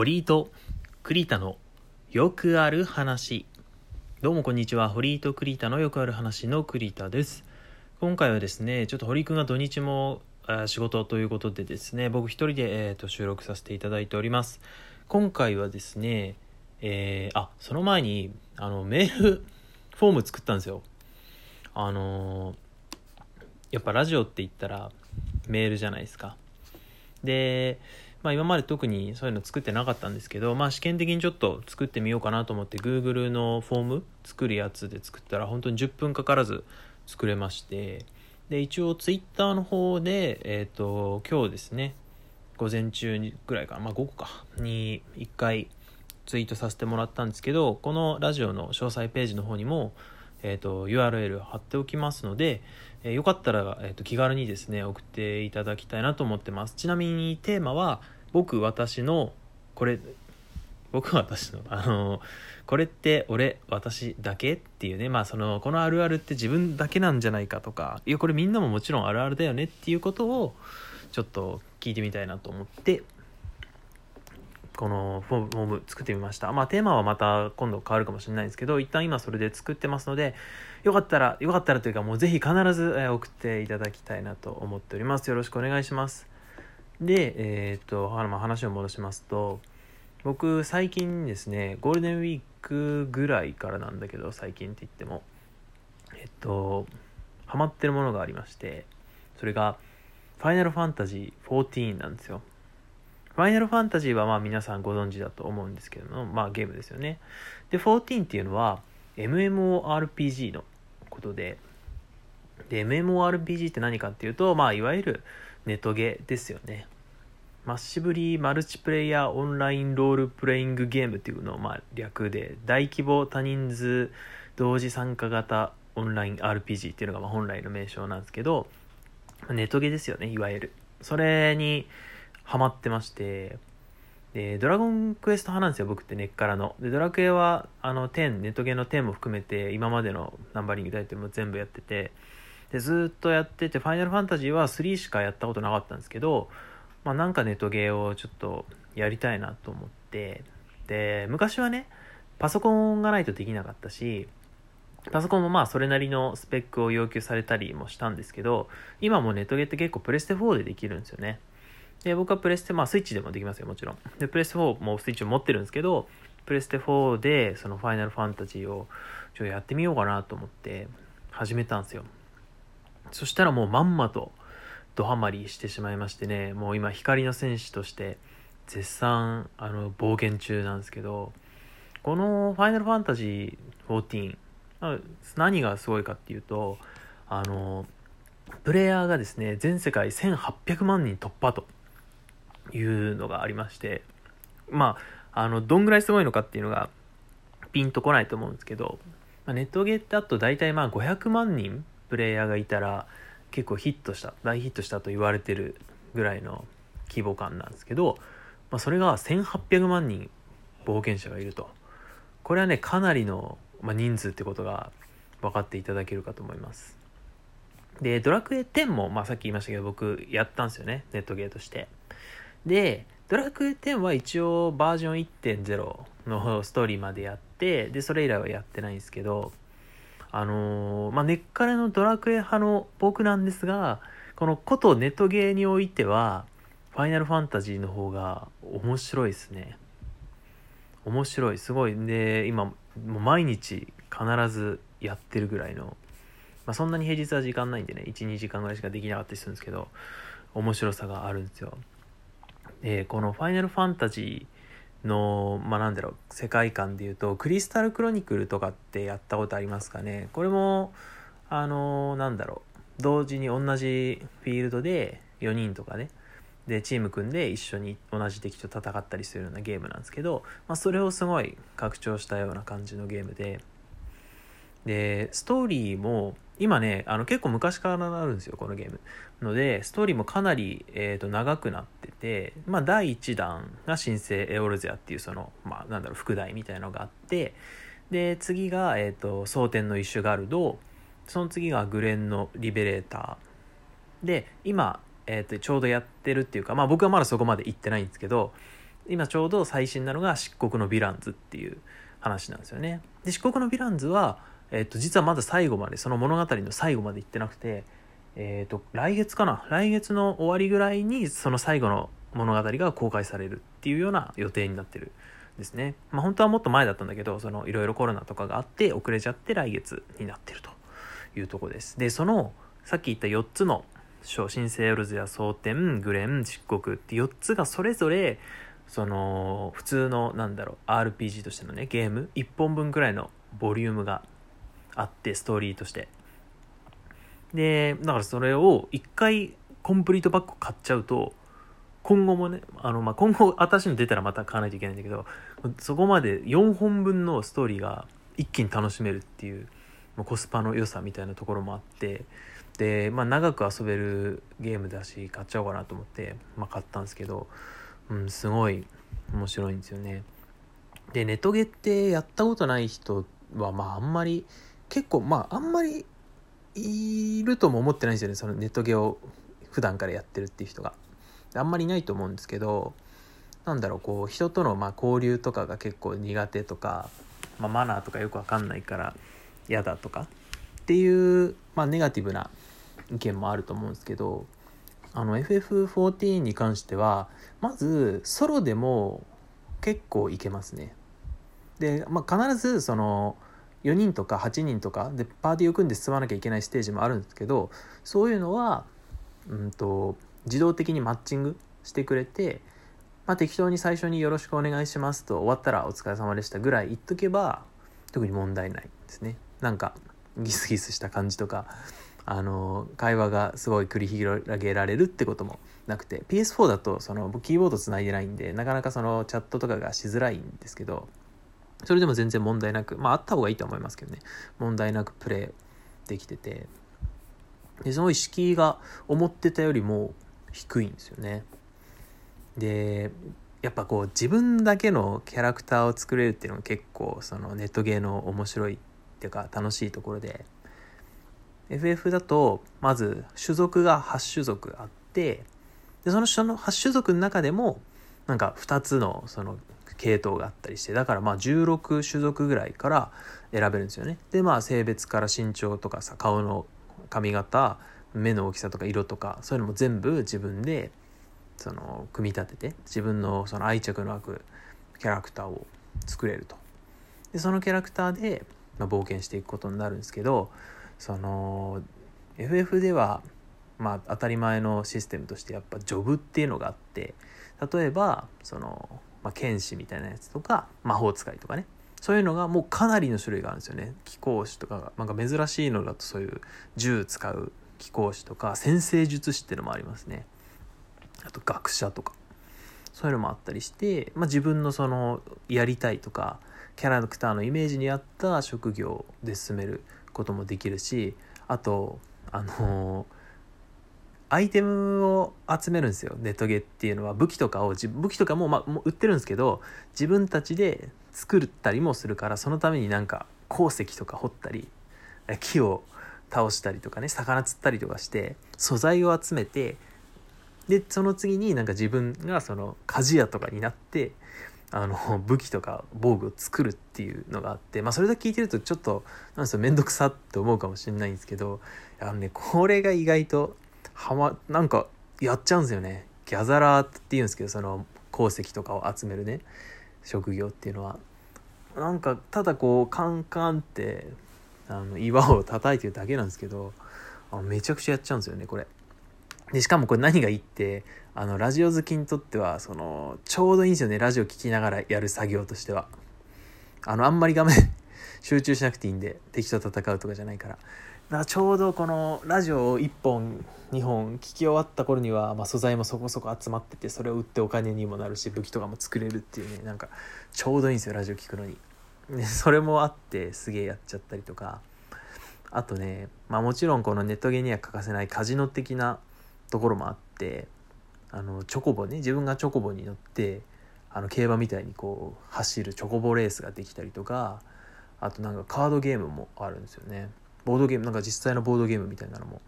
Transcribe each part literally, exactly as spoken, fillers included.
堀井と栗田のよくある話。どうもこんにちは。堀井と栗田のよくある話の栗田です。今回はですね、ちょっと堀井くんが土日も仕事ということでですね、僕一人で、えー、と収録させていただいております。今回はですね、えー、あその前にあのメールフォーム作ったんですよ。あのー、やっぱラジオって言ったらメールじゃないですか。でまあ、今まで特にそういうの作ってなかったんですけど、まあ、試験的にちょっと作ってみようかなと思って Google のフォーム作るやつで作ったら本当にじゅっぷんかからず作れまして、で一応 Twitter の方で、えー、と今日ですね午前中ぐらいかな、まあ、午後かにいっかいツイートさせてもらったんですけど、このラジオの詳細ページの方にも、えー、と ユーアールエル 貼っておきますので、えー、よかったら、えー、と気軽にですね送っていただきたいなと思ってます。ちなみにテーマは僕私のこれ僕私のあのこれって俺私だけっていうね、まあそのこのあるあるって自分だけなんじゃないかとか、いやこれみんなももちろんあるあるだよねっていうことをちょっと聞いてみたいなと思ってこのフォーム作ってみました。まあテーマはまた今度変わるかもしれないんですけど、一旦今それで作ってますので、よかったらよかったらというかもうぜひ必ず送っていただきたいなと思っております。よろしくお願いします。でえっと話を戻しますと、僕最近ですねゴールデンウィークぐらいからなんだけど、最近って言ってもえっとハマってるものがありまして、それがFinal Fantasy フォーティーンなんですよ。ファイナルファンタジーはまあ皆さんご存知だと思うんですけども、まあゲームですよね。で、フォーティーンっていうのは エムエムオーアールピージー のことで、で、エムエムオーアールピージー って何かっていうと、まあいわゆるネトゲですよね。マッシブリーマルチプレイヤーオンラインロールプレイングゲームっていうのをまあ略で、大規模多人数同時参加型オンライン アールピージー っていうのがまあ本来の名称なんですけど、ネトゲですよね、いわゆる。それにハマってまして、でドラゴンクエスト派なんですよ僕って、根っからの。でドラクエはあのじゅうネットゲーのじゅうも含めて今までのナンバリングタイトルも全部やってて、でずっとやってて、ファイナルファンタジーはスリーしかやったことなかったんですけど、まあ、なんかネットゲーをちょっとやりたいなと思って、で昔はねパソコンがないとできなかったし、パソコンもまあそれなりのスペックを要求されたりもしたんですけど、今もネットゲーって結構プレステフォーでできるんですよね。で僕はプレステ、まあスイッチでもできますよもちろん。でプレステフォーもスイッチを持ってるんですけど、プレステフォーでそのファイナルファンタジーをちょっとやってみようかなと思って始めたんですよ。そしたらもうまんまとドハマりしてしまいましてね、もう今光の戦士として絶賛あの冒険中なんですけど、このファイナルファンタジーフォーティーン何がすごいかっていうと、あのプレイヤーがですね全世界せんはっぴゃくまんにん突破というのがありまして、まああのどんぐらいすごいのかっていうのがピンとこないと思うんですけど、まあ、ネットゲーだと大体まあごひゃくまんにんプレイヤーがいたら結構ヒットした大ヒットしたと言われてるぐらいの規模感なんですけど、まあ、それがせんはっぴゃくまんにん冒険者がいると、これはねかなりの、まあ、人数ってことが分かっていただけるかと思います。でドラクエじゅうも、まあ、さっき言いましたけど僕やったんですよねネットゲーとして。でドラクエじゅうは一応バージョン いってんゼロ のストーリーまでやって、でそれ以来はやってないんですけど、あのー、まあ根っからのドラクエ派の僕なんですが、このことネットゲーにおいてはファイナルファンタジーの方が面白いですね。面白いすごい。で今もう毎日必ずやってるぐらいの、まあ、そんなに平日は時間ないんでね いちにじかんぐらいしかできなかったりするんですけど、面白さがあるんですよ。えー、このファイナルファンタジーの、まあ、なんだろう世界観でいうとクリスタルクロニクルとかってやったことありますかね。これもあのー、なんだろう同時に同じフィールドでよにんとかねでチーム組んで一緒に同じ敵と戦ったりするようなゲームなんですけど、まあ、それをすごい拡張したような感じのゲームで、でストーリーも今ねあの結構昔からあるんですよこのゲームので、ストーリーもかなり、えー、と長くなってて、まあ、だいいちだんが新生エオルゼアっていうその、まあ、なんだろう副題みたいなのがあって、で次が、えー、と蒼天のイシュガルド、その次がグレンのリベレーターで、今、えー、とちょうどやってるっていうか、まあ、僕はまだそこまで行ってないんですけど、今ちょうど最新なのが漆黒のヴィランズっていう話なんですよね。で漆黒のヴィランズは、えー、と実はまだ最後までその物語の最後まで行ってなくて、えー、と来月かな来月の終わりぐらいにその最後の物語が公開されるっていうような予定になってるんですね。まあ、本当はもっと前だったんだけど、そのいろいろコロナとかがあって遅れちゃって来月になってるというところです。でそのさっき言ったよっつのシンセイオルズや蒼天、紅蓮、漆黒ってよっつがそれぞれその普通のなんだろう アールピージー としてのねゲームいっぽんぶんくらいのボリュームがあって、ストーリーとしてでだからそれをいっかいコンプリートバッグ買っちゃうと今後もねあのまあ今後私の出たらまた買わないといけないんだけど、そこまでよんほんぶんのストーリーが一気に楽しめるっていうコスパの良さみたいなところもあって、で、まあ、長く遊べるゲームだし買っちゃおうかなと思って、まあ、買ったんですけど、うん、すごい面白いんですよね。でネトゲってやったことない人はまああんまり結構まああんまりいるとも思ってないんですよね。そのネトゲを普段からやってるっていう人があんまりないと思うんですけど、なんだろうこう人とのまあ交流とかが結構苦手とか、まあ、マナーとかよく分かんないから嫌だとかっていう、まあ、ネガティブな意見もあると思うんですけど、あの エフエフフォーティーン に関してはまずソロでも結構いけますね。で、まあ、必ずそのよにんとかはちにんとかでパーティーを組んで進まなきゃいけないステージもあるんですけど、そういうのはうんと自動的にマッチングしてくれて、まあ、適当に最初によろしくお願いしますと終わったらお疲れ様でしたぐらい言っとけば特に問題ないですね。なんかギスギスした感じとかあの会話がすごい繰り広げられるってこともなくて、 ピーエスフォー だとそのキーボードつないでないんでなかなかそのチャットとかがしづらいんですけど、それでも全然問題なく、まああった方がいいと思いますけどね、問題なくプレイできてて、でその敷居が思ってたよりも低いんですよね。でやっぱこう自分だけのキャラクターを作れるっていうのが結構そのネットゲーの面白いっていうか楽しいところで、 エフエフ だとまず種族がはち種族あって、でそのはち種族の中でもなんかふたつのその系統があったりして、だからまあじゅうろく種族ぐらいから選べるんですよね。でまあ性別から身長とかさ顔の髪型目の大きさとか色とかそういうのも全部自分でその組み立てて自分のその愛着の湧くキャラクターを作れると。でそのキャラクターでまあ冒険していくことになるんですけど、その エフエフ ではまあ当たり前のシステムとしてやっぱジョブっていうのがあって、例えばそのまあ剣士みたいなやつとか魔法使いとかね、そういうのがもうかなりの種類があるんですよね。貴公子とかなんか珍しいのだとそういう銃使う貴公子とか先生術師っていうのもありますね。あと学者とかそういうのもあったりして、まあ、自分のそのやりたいとかキャラクターのイメージに合った職業で進めることもできるし、あとあのーアイテムを集めるんですよ。ネトゲっていうのは武器とかを武器とかもまあもう売ってるんですけど、自分たちで作ったりもするから、そのためになんか鉱石とか掘ったり木を倒したりとかね、魚釣ったりとかして素材を集めて、でその次になんか自分がその鍛冶屋とかになってあの武器とか防具を作るっていうのがあって、まあ、それだけ聞いてるとちょっとなんですよ面倒くさって思うかもしれないんですけど、あのねこれが意外とはまなんかやっちゃうんですよね。ギャザラーって言うんですけど、その鉱石とかを集めるね職業っていうのはなんかただこうカンカンってあの岩を叩いてるだけなんですけど、あめちゃくちゃやっちゃうんですよねこれで。しかもこれ何がいいってあのラジオ好きにとってはそのちょうどいいんですよね。ラジオ聞きながらやる作業としてはあのあんまり画面集中しなくていいんで、敵と戦うとかじゃないから、だからちょうどこのラジオをいっぽんにほん聞き終わった頃には、まあ、素材もそこそこ集まってて、それを売ってお金にもなるし武器とかも作れるっていうね、なんかちょうどいいんですよラジオ聞くのに。でそれもあってすげえやっちゃったりとか、あとね、まあ、もちろんこのネトゲには欠かせないカジノ的なところもあって、あのチョコボね、自分がチョコボに乗ってあの競馬みたいにこう走るチョコボレースができたりとか、あとなんかカードゲームもあるんですよね。ボードゲームなんか実際のボードゲームみたいなのも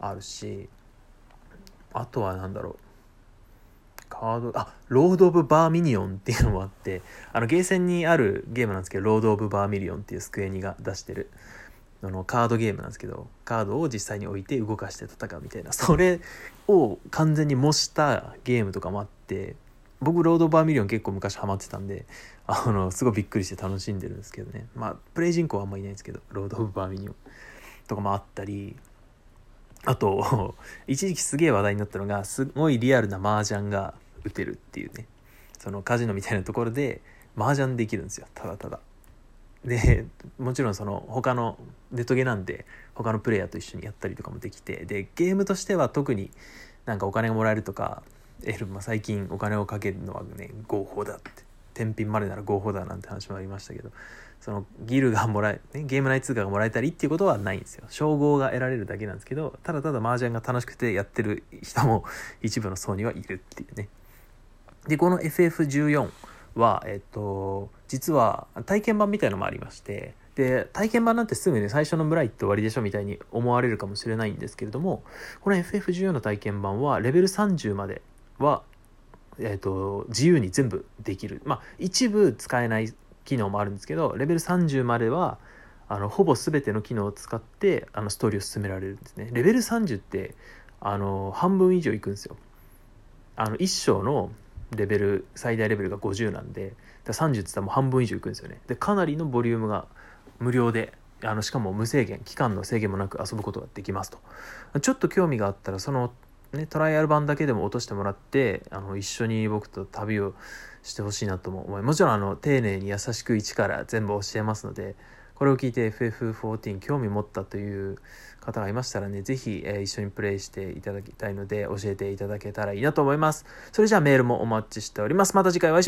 あるし、あとはなんだろうカード、あ、ロード・オブ・バーミニオンっていうのもあって、あのゲーセンにあるゲームなんですけど、ロード・オブ・バーミリオンっていうスクエニが出してるあのカードゲームなんですけど、カードを実際に置いて動かして戦うみたいな、それを完全に模したゲームとかもあって、僕ロード・オブ・バーミリオン結構昔ハマってたんで、あのすごいびっくりして楽しんでるんですけどね。まあプレイ人口はあんまりいないんですけど、ロード・オブ・バーミリオンとかもあったり、あと一時期すげえ話題になったのが、すごいリアルな麻雀が打てるっていうね、そのカジノみたいなところで麻雀できるんですよ、ただただで。もちろんその他のネトゲなんで他のプレイヤーと一緒にやったりとかもできて、でゲームとしては特になんかお金がもらえるとか、えまあ、最近お金をかけるのはね合法だって、天秤までなら合法だなんて話もありましたけど、そのギルがもらえ、ね、ゲーム内通貨がもらえたりっていうことはないんですよ。称号が得られるだけなんですけど、ただただ麻雀が楽しくてやってる人も一部の層にはいるっていうね。でこの エフエフじゅうよん は、えっと、実は体験版みたいのもありまして、で体験版なんてすぐね最初の村行って終わりでしょみたいに思われるかもしれないんですけれども、この エフエフじゅうよん の体験版はレベルさんじゅうまでは、えー、と自由に全部できる、まあ、一部使えない機能もあるんですけど、レベルさんじゅうまではあのほぼ全ての機能を使ってあのストーリーを進められるんですね。レベルさんじゅうってあの半分以上いくんですよ。あのいっ章のレベル最大レベルがごじゅうなんで、ださんじゅうって言ったらもう半分以上いくんですよね。でかなりのボリュームが無料で、あのしかも無制限、期間の制限もなく遊ぶことができますと。ちょっと興味があったらそのね、トライアル版だけでも落としてもらって、あの一緒に僕と旅をしてほしいなとも思い、もちろんあの丁寧に優しく一から全部教えますので、これを聞いて エフエフじゅうよん 興味持ったという方がいましたらね、ぜひ、えー、一緒にプレイしていただきたいので教えていただけたらいいなと思います。それじゃあメールもお待ちしております。また次回お会いしましょう。